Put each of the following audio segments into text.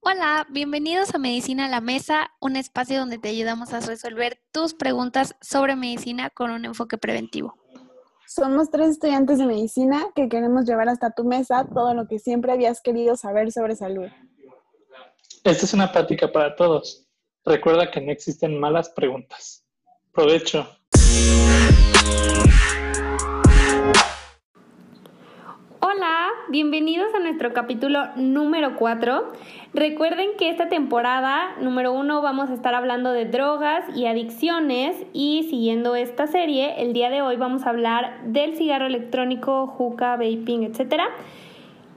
Hola, bienvenidos a Medicina a la Mesa, un espacio donde te ayudamos a resolver tus preguntas sobre medicina con un enfoque preventivo. Somos tres estudiantes de medicina que queremos llevar hasta tu mesa todo lo que siempre habías querido saber sobre salud. Esta es una plática para todos. Recuerda que no existen malas preguntas. ¡Provecho! Hola, bienvenidos a nuestro capítulo número 4. Recuerden que esta temporada número 1 vamos a estar hablando de drogas y adicciones y siguiendo esta serie, el día de hoy vamos a hablar del cigarro electrónico, hookah, vaping, etc.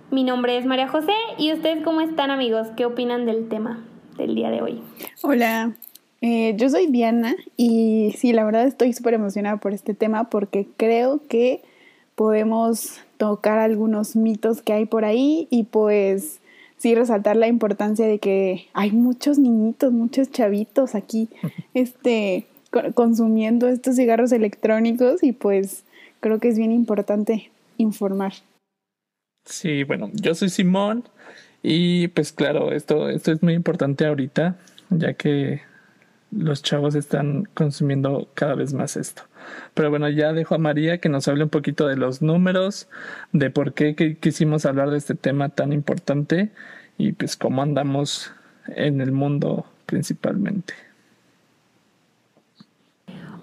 Mi nombre es María José y ¿ustedes cómo están, amigos? ¿Qué opinan del tema del día de hoy? Hola, yo soy Diana y sí, la verdad estoy súper emocionada por este tema porque creo que podemos tocar algunos mitos que hay por ahí y pues sí resaltar la importancia de que hay muchos niñitos, muchos chavitos aquí consumiendo estos cigarros electrónicos y pues creo que es bien importante informar. Sí, bueno, yo soy Simón y pues claro, esto es muy importante ahorita ya que los chavos están consumiendo cada vez más esto. Pero bueno, ya dejo a María que nos hable un poquito de los números, de por qué quisimos hablar de este tema tan importante y pues cómo andamos en el mundo principalmente.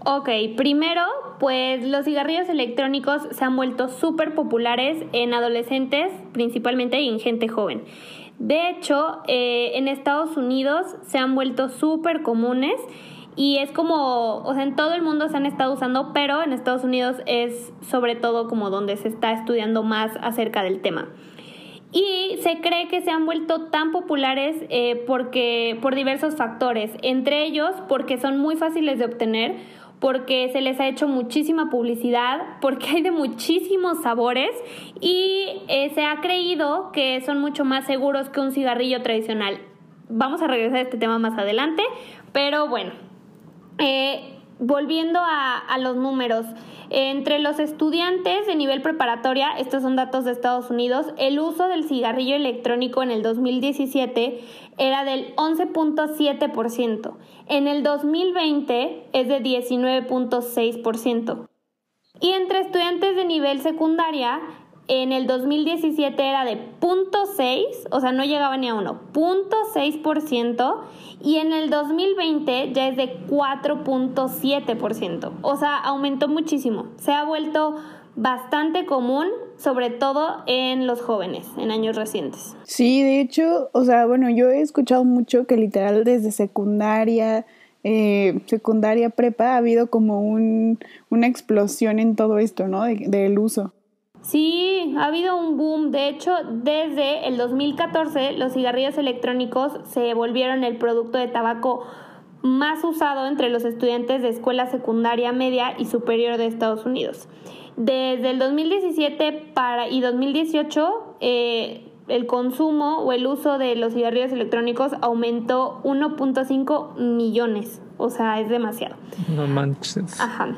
Ok, primero, pues los cigarrillos electrónicos se han vuelto súper populares en adolescentes, principalmente y en gente joven. De hecho, en Estados Unidos se han vuelto súper comunes y es como, o sea, en todo el mundo se han estado usando, pero en Estados Unidos es sobre todo como donde se está estudiando más acerca del tema. Y se cree que se han vuelto tan populares porque por diversos factores, entre ellos porque son muy fáciles de obtener, porque se les ha hecho muchísima publicidad, porque hay de muchísimos sabores y se ha creído que son mucho más seguros que un cigarrillo tradicional. Vamos a regresar a este tema más adelante, pero bueno, volviendo a los números, entre los estudiantes de nivel preparatoria, estos son datos de Estados Unidos, el uso del cigarrillo electrónico en el 2017 era del 11.7%. En el 2020 es de 19.6%. Y entre estudiantes de nivel secundaria, en el 2017 era de 0.6, o sea, no llegaba ni a 1, 0.6%, y en el 2020 ya es de 4.7%, o sea, aumentó muchísimo. Se ha vuelto bastante común, sobre todo en los jóvenes, en años recientes. Sí, de hecho, o sea, bueno, yo he escuchado mucho que literal desde secundaria prepa, ha habido como una explosión en todo esto, ¿no?, del uso. Sí, ha habido un boom. De hecho, desde el 2014 los cigarrillos electrónicos se volvieron el producto de tabaco más usado entre los estudiantes de escuela secundaria, media y superior de Estados Unidos. Desde el 2017 y 2018 el consumo o el uso de los cigarrillos electrónicos aumentó 1.5 millones. O sea, es demasiado. No manches. Ajá.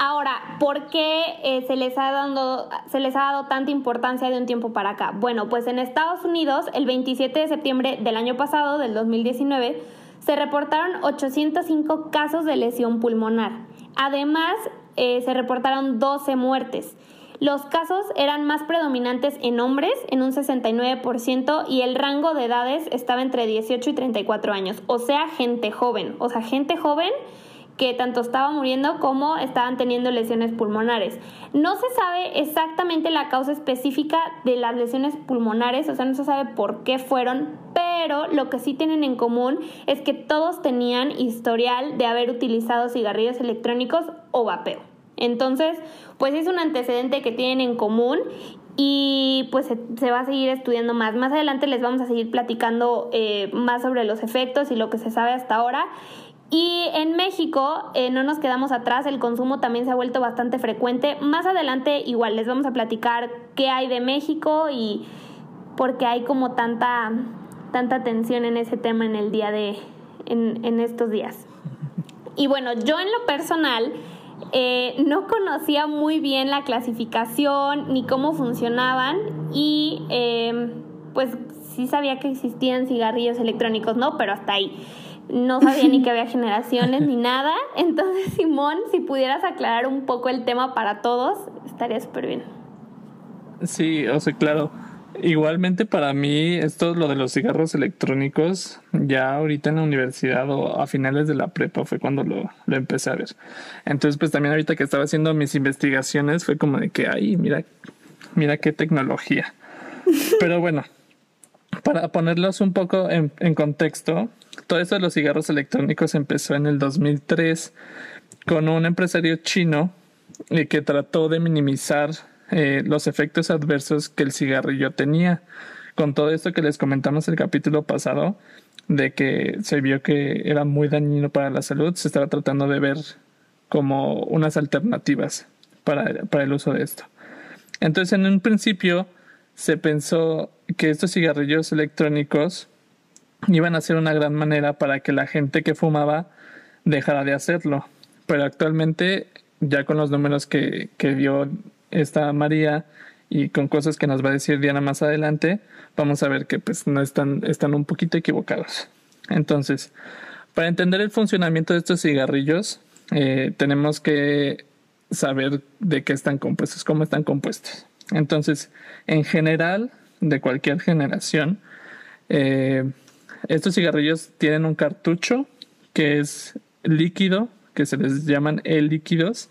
Ahora, ¿por qué se les ha dado tanta importancia de un tiempo para acá? Bueno, pues en Estados Unidos, el 27 de septiembre del año pasado, del 2019, se reportaron 805 casos de lesión pulmonar. Además, se reportaron 12 muertes. Los casos eran más predominantes en hombres, en un 69%, y el rango de edades estaba entre 18 y 34 años, o sea, gente joven. O sea, gente joven que tanto estaba muriendo como estaban teniendo lesiones pulmonares. No se sabe exactamente la causa específica de las lesiones pulmonares, o sea, no se sabe por qué fueron, pero lo que sí tienen en común es que todos tenían historial de haber utilizado cigarrillos electrónicos o vapeo. Entonces, pues es un antecedente que tienen en común y pues se va a seguir estudiando más. Más adelante les vamos a seguir platicando más sobre los efectos y lo que se sabe hasta ahora. Y en México no nos quedamos atrás, el consumo también se ha vuelto bastante frecuente. Más adelante igual les vamos a platicar qué hay de México y por qué hay como tanta tensión en ese tema en el día en estos días. Y bueno, yo en lo personal no conocía muy bien la clasificación ni cómo funcionaban y pues sí sabía que existían cigarrillos electrónicos, no, pero hasta ahí. No sabía ni que había generaciones ni nada. Entonces, Simón, si pudieras aclarar un poco el tema para todos, estaría súper bien. Sí, o sea, claro. Igualmente para mí, esto, lo de los cigarros electrónicos, ya ahorita en la universidad o a finales de la prepa fue cuando lo empecé a ver. Entonces, pues también ahorita que estaba haciendo mis investigaciones fue como de que, ay, mira qué tecnología. Pero bueno, para ponerlos un poco en contexto, todo esto de los cigarros electrónicos empezó en el 2003 con un empresario chino que trató de minimizar los efectos adversos que el cigarrillo tenía. Con todo esto que les comentamos el capítulo pasado, de que se vio que era muy dañino para la salud, se estaba tratando de ver como unas alternativas para el uso de esto. Entonces, en un principio se pensó que estos cigarrillos electrónicos iban a ser una gran manera para que la gente que fumaba dejara de hacerlo. Pero actualmente, ya con los números que dio esta María y con cosas que nos va a decir Diana más adelante, vamos a ver que pues no están un poquito equivocados. Entonces, para entender el funcionamiento de estos cigarrillos, tenemos que saber de qué están compuestos, cómo están compuestos. Entonces, en general, de cualquier generación, estos cigarrillos tienen un cartucho que es líquido, que se les llaman e-líquidos,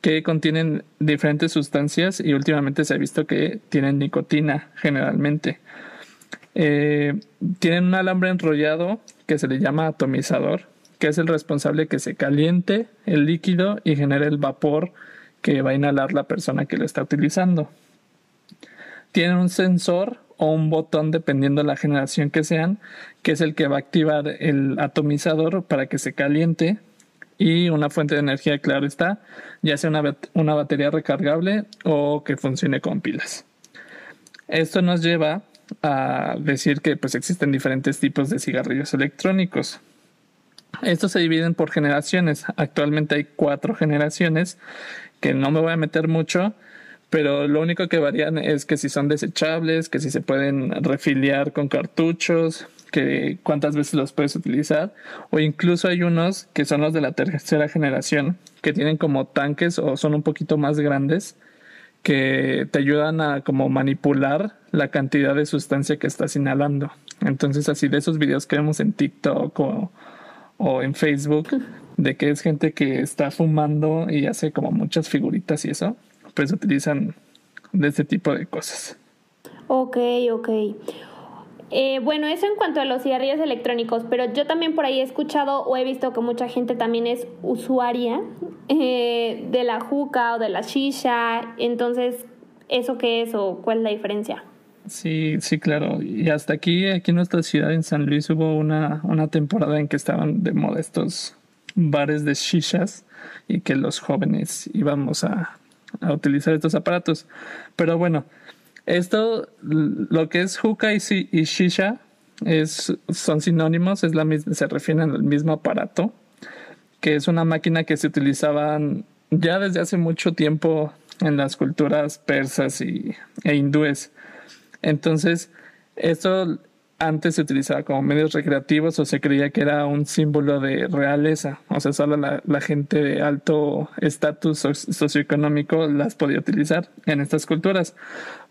que contienen diferentes sustancias y últimamente se ha visto que tienen nicotina generalmente. Tienen un alambre enrollado que se le llama atomizador, que es el responsable que se caliente el líquido y genere el vapor que va a inhalar la persona que lo está utilizando. Tienen un sensor o un botón, dependiendo de la generación que sean, que es el que va a activar el atomizador para que se caliente, y una fuente de energía, claro está, ya sea una batería recargable o que funcione con pilas. Esto nos lleva a decir que pues existen diferentes tipos de cigarrillos electrónicos. Estos se dividen por generaciones. Actualmente hay 4 generaciones, que no me voy a meter mucho, pero lo único que varían es que si son desechables, que si se pueden refiliar con cartuchos, que cuántas veces los puedes utilizar, o incluso hay unos que son los de la tercera generación, que tienen como tanques o son un poquito más grandes, que te ayudan a como manipular la cantidad de sustancia que estás inhalando. Entonces, así de esos videos que vemos en TikTok o en Facebook, de que es gente que está fumando y hace como muchas figuritas y eso, pues utilizan de este tipo de cosas. Ok. Bueno, eso en cuanto a los cigarrillos electrónicos, pero yo también por ahí he escuchado o he visto que mucha gente también es usuaria de la juca o de la shisha. Entonces, ¿eso qué es o cuál es la diferencia? Sí, claro. Y hasta aquí en nuestra ciudad, en San Luis, hubo una temporada en que estaban de moda estos bares de shishas y que los jóvenes íbamos a utilizar estos aparatos. Pero bueno, esto, lo que es hookah y shisha, son sinónimos, se refieren al mismo aparato, que es una máquina que se utilizaban ya desde hace mucho tiempo en las culturas persas e hindúes. Entonces, esto antes se utilizaba como medios recreativos o se creía que era un símbolo de realeza. O sea, solo la gente de alto estatus socioeconómico las podía utilizar en estas culturas.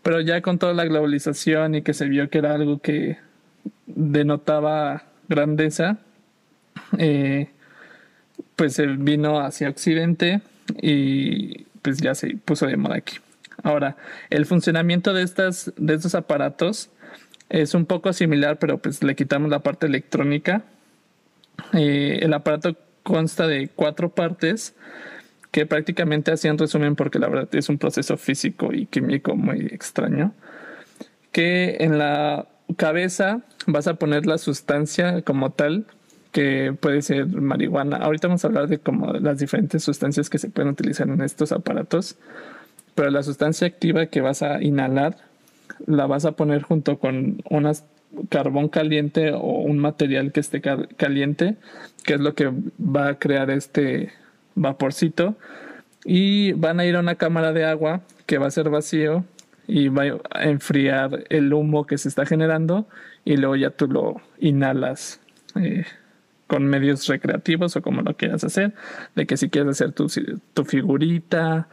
Pero ya con toda la globalización y que se vio que era algo que denotaba grandeza, pues se vino hacia Occidente y pues ya se puso de moda aquí. Ahora, el funcionamiento de estos aparatos es un poco similar, pero pues le quitamos la parte electrónica. El aparato consta de 4 partes, que prácticamente así en resumen, porque la verdad es un proceso físico y químico muy extraño, que en la cabeza vas a poner la sustancia como tal, que puede ser marihuana. Ahorita vamos a hablar de como las diferentes sustancias que se pueden utilizar en estos aparatos, pero la sustancia activa que vas a inhalar la vas a poner junto con un carbón caliente o un material que esté caliente, que es lo que va a crear este vaporcito, y van a ir a una cámara de agua que va a ser vacío y va a enfriar el humo que se está generando y luego ya tú lo inhalas con medios recreativos o como lo quieras hacer, de que si quieres hacer tu figurita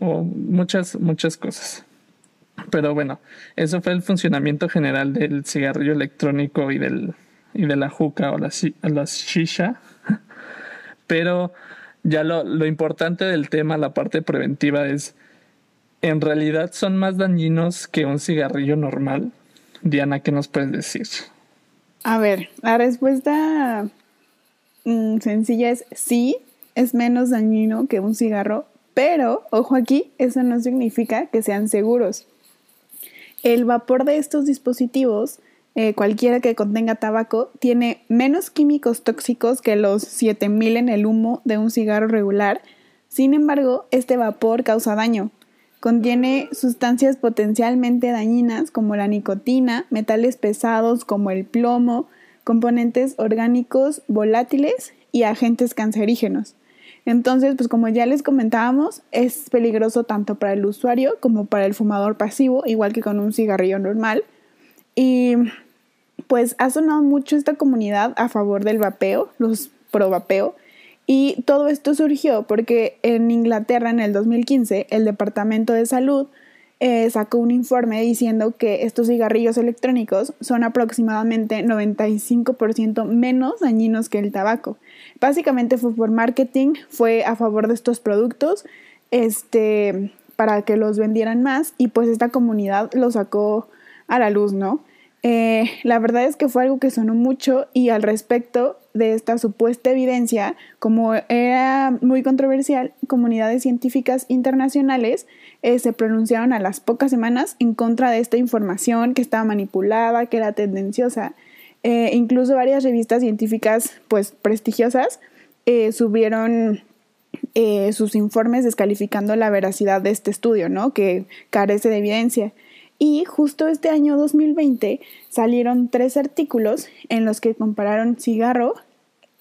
o muchas cosas. Pero bueno, eso fue el funcionamiento general del cigarrillo electrónico y de la juca o la shisha. Pero ya lo importante del tema, la parte preventiva, es en realidad son más dañinos que un cigarrillo normal. Diana, ¿qué nos puedes decir? A ver, la respuesta sencilla es sí, es menos dañino que un cigarro, pero, ojo aquí, eso no significa que sean seguros. El vapor de estos dispositivos, cualquiera que contenga tabaco, tiene menos químicos tóxicos que los 7000 en el humo de un cigarro regular. Sin embargo, este vapor causa daño. Contiene sustancias potencialmente dañinas como la nicotina, metales pesados como el plomo, componentes orgánicos volátiles y agentes cancerígenos. Entonces, pues como ya les comentábamos, es peligroso tanto para el usuario como para el fumador pasivo, igual que con un cigarrillo normal. Y pues ha sonado mucho esta comunidad a favor del vapeo, los pro vapeo. Y todo esto surgió porque en Inglaterra en el 2015 el Departamento de Salud sacó un informe diciendo que estos cigarrillos electrónicos son aproximadamente 95% menos dañinos que el tabaco. Básicamente fue por marketing, fue a favor de estos productos para que los vendieran más y pues esta comunidad lo sacó a la luz, ¿no? La verdad es que fue algo que sonó mucho y al respecto de esta supuesta evidencia, como era muy controversial, comunidades científicas internacionales se pronunciaron a las pocas semanas en contra de esta información que estaba manipulada, que era tendenciosa. Incluso varias revistas científicas pues prestigiosas subieron sus informes descalificando la veracidad de este estudio, ¿no? Que carece de evidencia. Y justo este año 2020 salieron 3 artículos en los que compararon cigarro,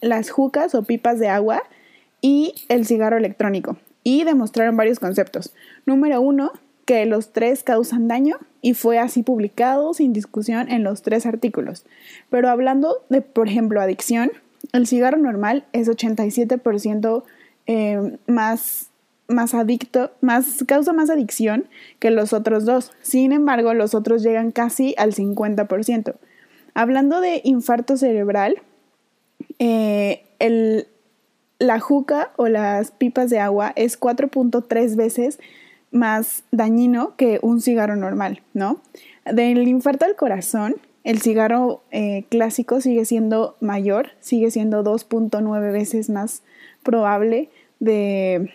las jucas o pipas de agua y el cigarro electrónico. Y demostraron varios conceptos. Número 1, que los 3 causan daño y fue así publicado sin discusión en los 3 artículos. Pero hablando de, por ejemplo, adicción, el cigarro normal es 87% causa más adicción que los otros 2. Sin embargo, los otros llegan casi al 50%. Hablando de infarto cerebral, la juca o las pipas de agua es 4.3 veces más dañino que un cigarro normal, ¿no? Del infarto al corazón, el cigarro clásico sigue siendo mayor, sigue siendo 2.9 veces más probable de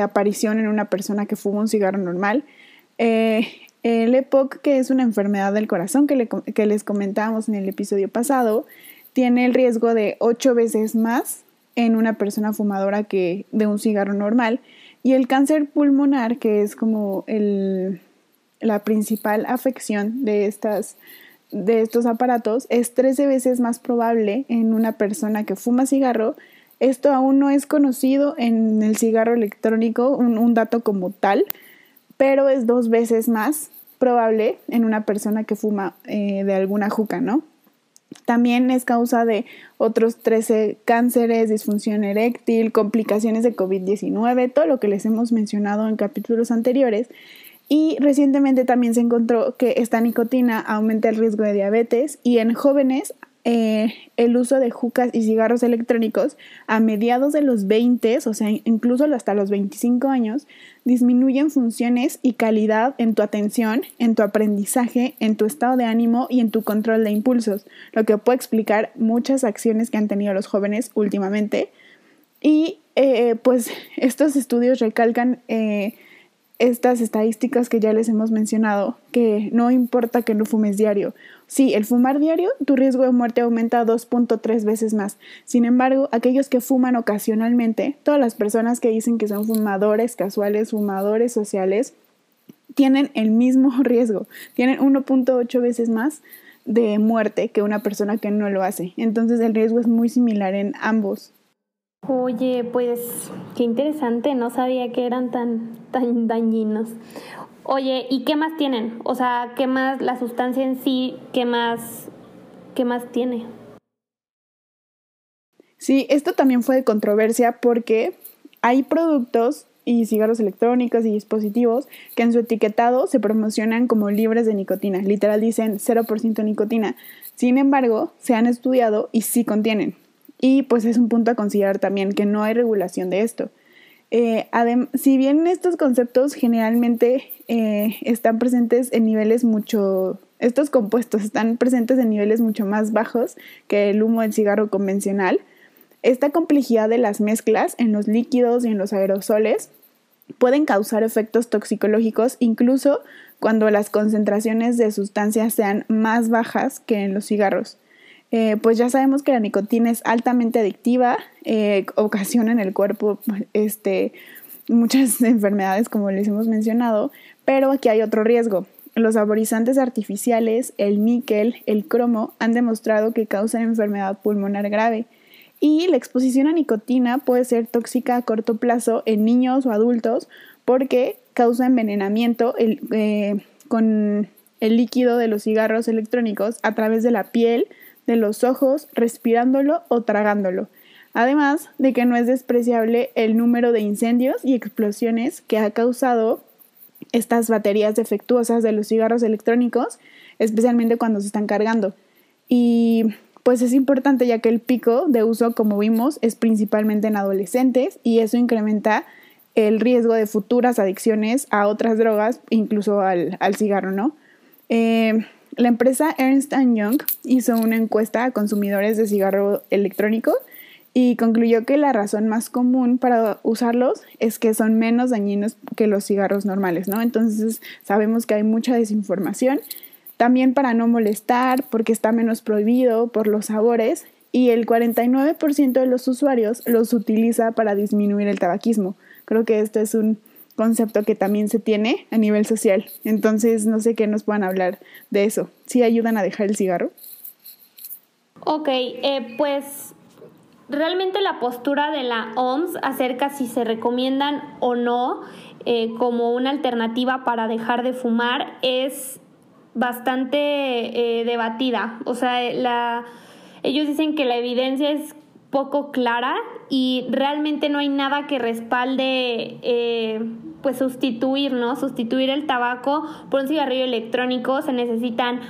aparición en una persona que fuma un cigarro normal. El EPOC, que es una enfermedad del corazón que les comentábamos en el episodio pasado, tiene el riesgo de 8 veces más en una persona fumadora que de un cigarro normal. Y el cáncer pulmonar, que es como la principal afección de estos aparatos, es 13 veces más probable en una persona que fuma cigarro. Esto aún no es conocido en el cigarro electrónico, un dato como tal, pero es 2 veces más probable en una persona que fuma de alguna juca, ¿no? También es causa de otros 13 cánceres, disfunción eréctil, complicaciones de COVID-19, todo lo que les hemos mencionado en capítulos anteriores. Y recientemente también se encontró que esta nicotina aumenta el riesgo de diabetes y en jóvenes el uso de jucas y cigarros electrónicos a mediados de los 20, o sea, incluso hasta los 25 años, disminuyen funciones y calidad en tu atención, en tu aprendizaje, en tu estado de ánimo y en tu control de impulsos, lo que puede explicar muchas acciones que han tenido los jóvenes últimamente. Y pues estos estudios recalcan estas estadísticas que ya les hemos mencionado, que no importa que no fumes diario. Sí, el fumar diario, tu riesgo de muerte aumenta 2.3 veces más. Sin embargo, aquellos que fuman ocasionalmente, todas las personas que dicen que son fumadores casuales, fumadores sociales, tienen el mismo riesgo. Tienen 1.8 veces más de muerte que una persona que no lo hace. Entonces, el riesgo es muy similar en ambos. Oye, pues qué interesante, no sabía que eran tan dañinos. Oye, ¿y qué más tienen? O sea, ¿qué más la sustancia en sí? ¿Qué más tiene? Sí, esto también fue de controversia porque hay productos y cigarros electrónicos y dispositivos que en su etiquetado se promocionan como libres de nicotina. Literal dicen 0% nicotina. Sin embargo, se han estudiado y sí contienen. Y pues es un punto a considerar también que no hay regulación de esto. Si bien estos conceptos generalmente están presentes en niveles mucho... Estos compuestos están presentes en niveles mucho más bajos que el humo del cigarro convencional. Esta complejidad de las mezclas en los líquidos y en los aerosoles pueden causar efectos toxicológicos incluso cuando las concentraciones de sustancias sean más bajas que en los cigarros. Pues ya sabemos que la nicotina es altamente adictiva, ocasiona en el cuerpo muchas enfermedades como les hemos mencionado, pero aquí hay otro riesgo. Los saborizantes artificiales, el níquel, el cromo han demostrado que causan enfermedad pulmonar grave. Y la exposición a nicotina puede ser tóxica a corto plazo en niños o adultos porque causa envenenamiento con el líquido de los cigarros electrónicos a través de la piel, de los ojos, respirándolo o tragándolo. Además de que no es despreciable el número de incendios y explosiones que ha causado estas baterías defectuosas de los cigarros electrónicos, especialmente cuando se están cargando. Y pues es importante ya que el pico de uso, como vimos, es principalmente en adolescentes y eso incrementa el riesgo de futuras adicciones a otras drogas, incluso al cigarro, ¿no? La empresa Ernst & Young hizo una encuesta a consumidores de cigarro electrónico y concluyó que la razón más común para usarlos es que son menos dañinos que los cigarros normales, ¿no? Entonces sabemos que hay mucha desinformación. También para no molestar, porque está menos prohibido, por los sabores, y el 49% de los usuarios los utiliza para disminuir el tabaquismo. Creo que esto es un concepto que también se tiene a nivel social. Entonces, no sé qué nos puedan hablar de eso. ¿Sí ayudan a dejar el cigarro? Ok, pues realmente la postura de la OMS acerca si se recomiendan o no como una alternativa para dejar de fumar es bastante debatida. O sea, ellos dicen que la evidencia es poco clara y realmente no hay nada que respalde pues sustituir, ¿no? Sustituir el tabaco por un cigarrillo electrónico. Se necesitan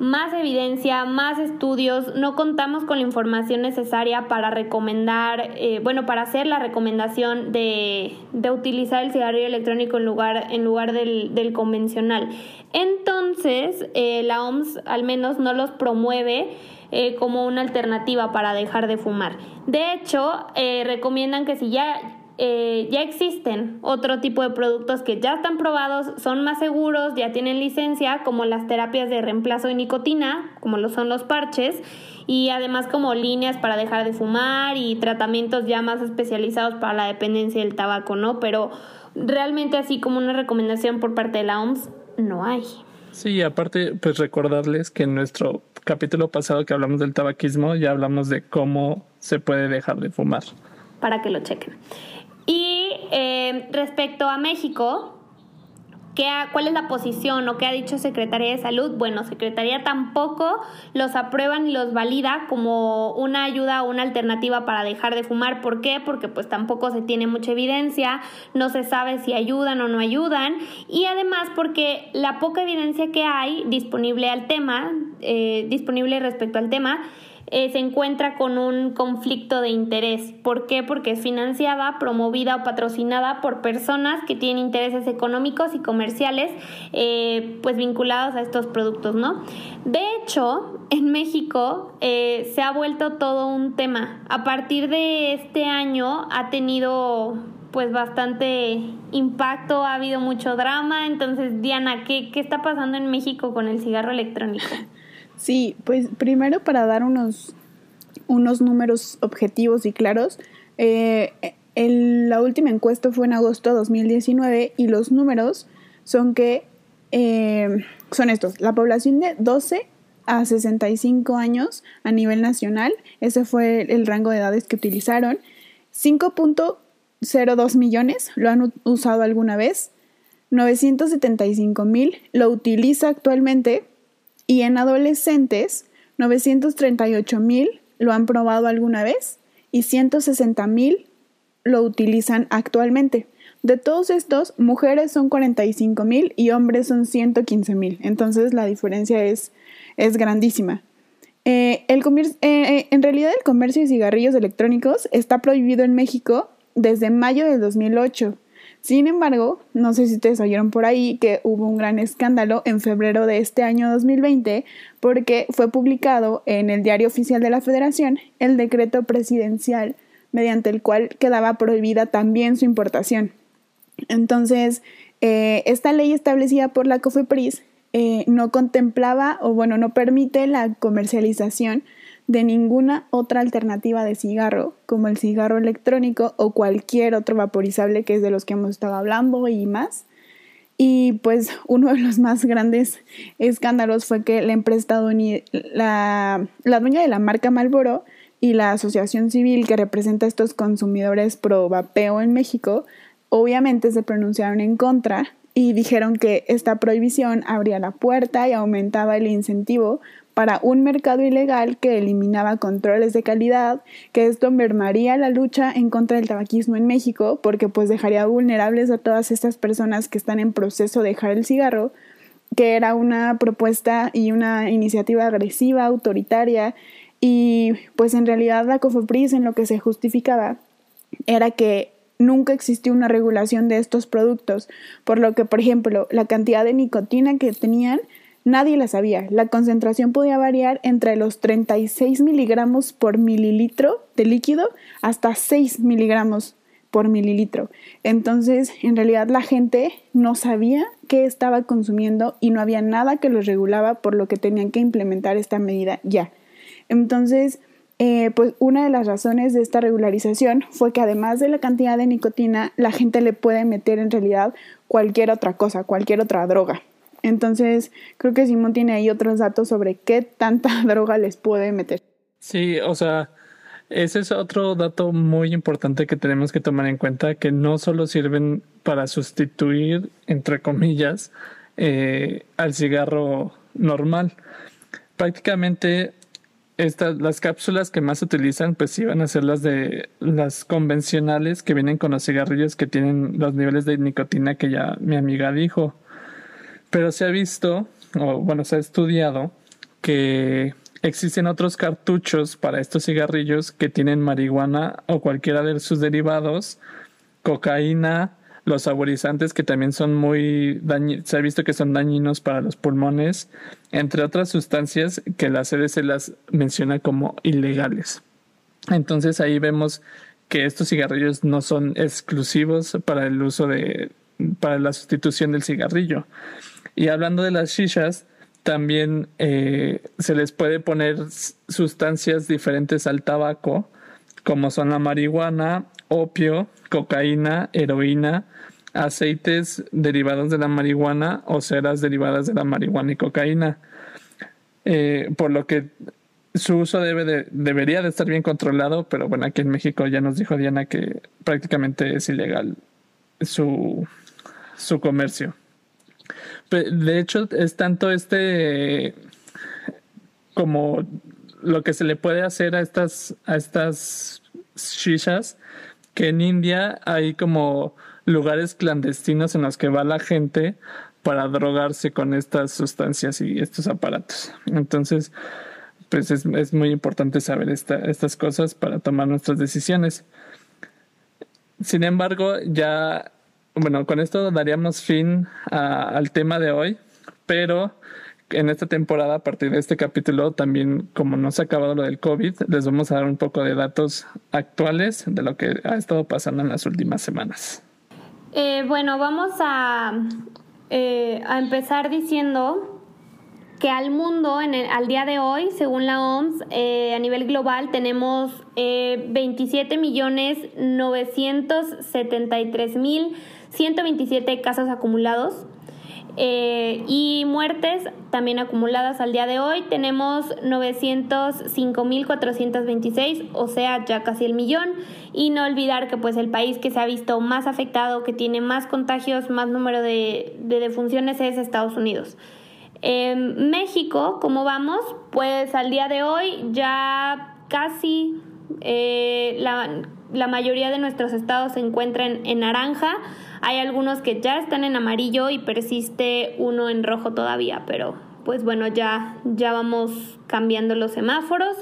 más evidencia, más estudios. No contamos con la información necesaria para recomendar, para hacer la recomendación de utilizar el cigarrillo electrónico en lugar del convencional. Entonces, la OMS al menos no los promueve como una alternativa para dejar de fumar. De hecho, recomiendan que si ya existen otro tipo de productos que ya están probados, son más seguros, ya tienen licencia, como las terapias de reemplazo de nicotina, como lo son los parches, y además como líneas para dejar de fumar y tratamientos ya más especializados para la dependencia del tabaco, ¿no? Pero realmente así como una recomendación por parte de la OMS no hay. Sí, aparte pues recordarles que en nuestro capítulo pasado que hablamos del tabaquismo ya hablamos de cómo se puede dejar de fumar. Para que lo chequen. Y respecto a México, ¿cuál es la posición o qué ha dicho Secretaría de Salud? Bueno, Secretaría tampoco los aprueban y los valida como una ayuda o una alternativa para dejar de fumar. ¿Por qué? Porque pues tampoco se tiene mucha evidencia, no se sabe si ayudan o no ayudan. Y además porque la poca evidencia que hay disponible respecto al tema, se encuentra con un conflicto de interés. ¿Por qué? Porque es financiada, promovida o patrocinada por personas que tienen intereses económicos y comerciales pues vinculados a estos productos, ¿no? De hecho, en México se ha vuelto todo un tema. A partir de este año ha tenido pues bastante impacto, ha habido mucho drama. Entonces, Diana, ¿qué está pasando en México con el cigarro electrónico? Sí, pues primero para dar unos números objetivos y claros, la última encuesta fue en agosto de 2019 y los números son son estos. La población de 12 a 65 años a nivel nacional, ese fue el rango de edades que utilizaron, 5.02 millones lo han usado alguna vez. 975,000 lo utiliza actualmente y en adolescentes 938,000 lo han probado alguna vez y 160,000 lo utilizan actualmente. De todos estos, mujeres son 45,000 y hombres son 115,000. Entonces la diferencia es grandísima. En realidad el comercio de cigarrillos electrónicos está prohibido en México desde mayo del 2008. Sin embargo, no sé si ustedes oyeron por ahí que hubo un gran escándalo en febrero de este año 2020 porque fue publicado en el Diario Oficial de la Federación el decreto presidencial mediante el cual quedaba prohibida también su importación. Entonces, esta ley establecida por la COFEPRIS no contemplaba no permite la comercialización de ninguna otra alternativa de cigarro, como el cigarro electrónico o cualquier otro vaporizable que es de los que hemos estado hablando y más. Y pues uno de los más grandes escándalos fue que la empresa estadounidense, la dueña de la marca Marlboro y la asociación civil que representa a estos consumidores pro vapeo en México, obviamente se pronunciaron en contra y dijeron que esta prohibición abría la puerta y aumentaba el incentivo para un mercado ilegal que eliminaba controles de calidad, que esto mermaría la lucha en contra del tabaquismo en México porque pues dejaría vulnerables a todas estas personas que están en proceso de dejar el cigarro, que era una propuesta y una iniciativa agresiva, autoritaria, y pues en realidad la COFEPRIS en lo que se justificaba era que nunca existió una regulación de estos productos, por lo que, por ejemplo, la cantidad de nicotina que tenían, nadie la sabía. La concentración podía variar entre los 36 miligramos por mililitro de líquido hasta 6 miligramos por mililitro. Entonces, en realidad, la gente no sabía qué estaba consumiendo y no había nada que los regulaba, por lo que tenían que implementar esta medida ya. Entonces, pues una de las razones de esta regularización fue que además de la cantidad de nicotina, la gente le puede meter en realidad cualquier otra cosa, cualquier otra droga. Entonces, creo que Simón tiene ahí otros datos sobre qué tanta droga les puede meter. Sí, o sea, ese es otro dato muy importante que tenemos que tomar en cuenta, que no solo sirven para sustituir, entre comillas, al cigarro normal. Prácticamente las cápsulas que más se utilizan pues sí van a ser las de las convencionales que vienen con los cigarrillos que tienen los niveles de nicotina que ya mi amiga dijo, pero se ha visto se ha estudiado que existen otros cartuchos para estos cigarrillos que tienen marihuana o cualquiera de sus derivados, cocaína, los saborizantes que también son se ha visto que son dañinos para los pulmones, entre otras sustancias que la CDC las menciona como ilegales. Entonces ahí vemos que estos cigarrillos no son exclusivos para el uso para la sustitución del cigarrillo. Y hablando de las shishas, también se les puede poner sustancias diferentes al tabaco, como son la marihuana, opio, cocaína, heroína, aceites derivados de la marihuana o ceras derivadas de la marihuana y cocaína. Por lo que su uso debería de estar bien controlado, pero bueno, aquí en México ya nos dijo Diana que prácticamente es ilegal su comercio. De hecho, es tanto como lo que se le puede hacer a estas shishas, que en India hay como lugares clandestinos en los que va la gente para drogarse con estas sustancias y estos aparatos. Entonces, pues es muy importante saber estas cosas para tomar nuestras decisiones. Sin embargo, con esto daríamos fin al tema de hoy, pero en esta temporada, a partir de este capítulo, también como no se ha acabado lo del COVID, les vamos a dar un poco de datos actuales de lo que ha estado pasando en las últimas semanas. Vamos a empezar diciendo que al mundo, al día de hoy, según la OMS, a nivel global tenemos 27.973.127 casos acumulados. Y muertes también acumuladas al día de hoy tenemos 905.426, o sea, ya casi el millón. Y no olvidar que pues el país que se ha visto más afectado, que tiene más contagios, más número de defunciones es Estados Unidos. México, ¿cómo vamos? Pues al día de hoy ya casi la mayoría de nuestros estados se encuentran en naranja. Hay algunos que ya están en amarillo y persiste uno en rojo todavía, pero pues bueno, ya vamos cambiando los semáforos.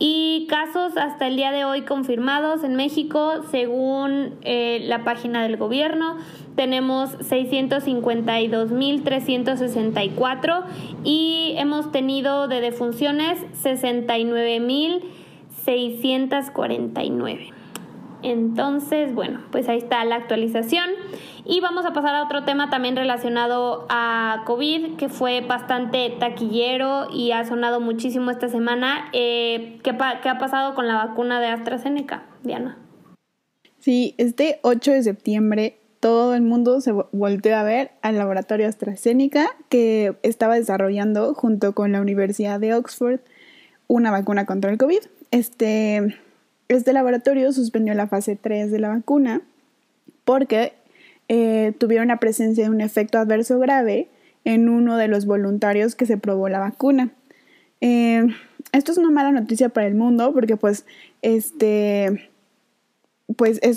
Y casos hasta el día de hoy confirmados en México, según la página del gobierno, tenemos 652.364 y hemos tenido de defunciones 69.649. Entonces, bueno, pues ahí está la actualización. Y vamos a pasar a otro tema también relacionado a COVID, que fue bastante taquillero y ha sonado muchísimo esta semana. ¿Qué ha pasado con la vacuna de AstraZeneca, Diana? Sí, este 8 de septiembre todo el mundo se volteó a ver al laboratorio AstraZeneca, que estaba desarrollando junto con la Universidad de Oxford una vacuna contra el COVID. Este laboratorio suspendió la fase 3 de la vacuna porque tuvieron la presencia de un efecto adverso grave en uno de los voluntarios que se probó la vacuna. Esto es una mala noticia para el mundo porque pues es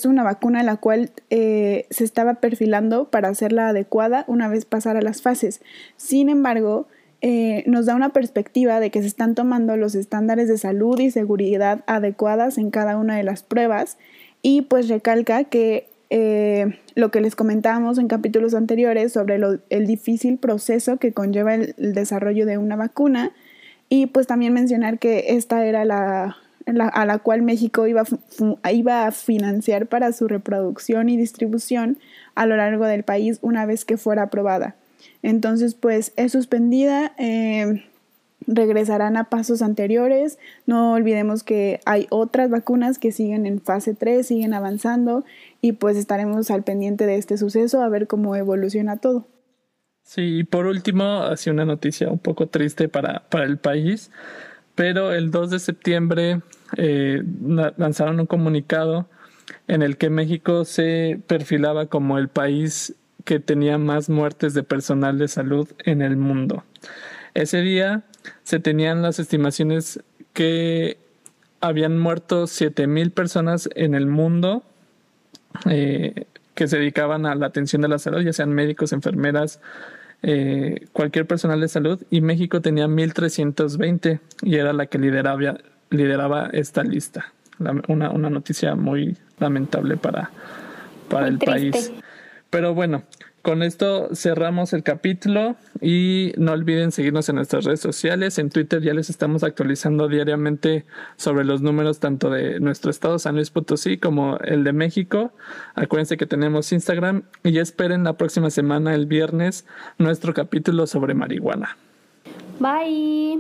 una vacuna la cual se estaba perfilando para hacerla adecuada una vez pasara las fases. Sin embargo, nos da una perspectiva de que se están tomando los estándares de salud y seguridad adecuadas en cada una de las pruebas y pues recalca que lo que les comentábamos en capítulos anteriores sobre el difícil proceso que conlleva el desarrollo de una vacuna y pues también mencionar que esta era la a la cual México iba a financiar para su reproducción y distribución a lo largo del país una vez que fuera aprobada. Entonces, pues, es suspendida, regresarán a pasos anteriores. No olvidemos que hay otras vacunas que siguen en fase 3, siguen avanzando y pues estaremos al pendiente de este suceso a ver cómo evoluciona todo. Sí, y por último, así una noticia un poco triste para el país, pero el 2 de septiembre lanzaron un comunicado en el que México se perfilaba como el país que tenía más muertes de personal de salud en el mundo. Ese día se tenían las estimaciones que habían muerto 7,000 personas en el mundo que se dedicaban a la atención de la salud, ya sean médicos, enfermeras, cualquier personal de salud, y México tenía 1,320 y era la que lideraba esta lista. Una noticia muy lamentable para el país. Pero bueno, con esto cerramos el capítulo y no olviden seguirnos en nuestras redes sociales. En Twitter ya les estamos actualizando diariamente sobre los números tanto de nuestro estado, San Luis Potosí, como el de México. Acuérdense que tenemos Instagram y ya esperen la próxima semana, el viernes, nuestro capítulo sobre marihuana. Bye.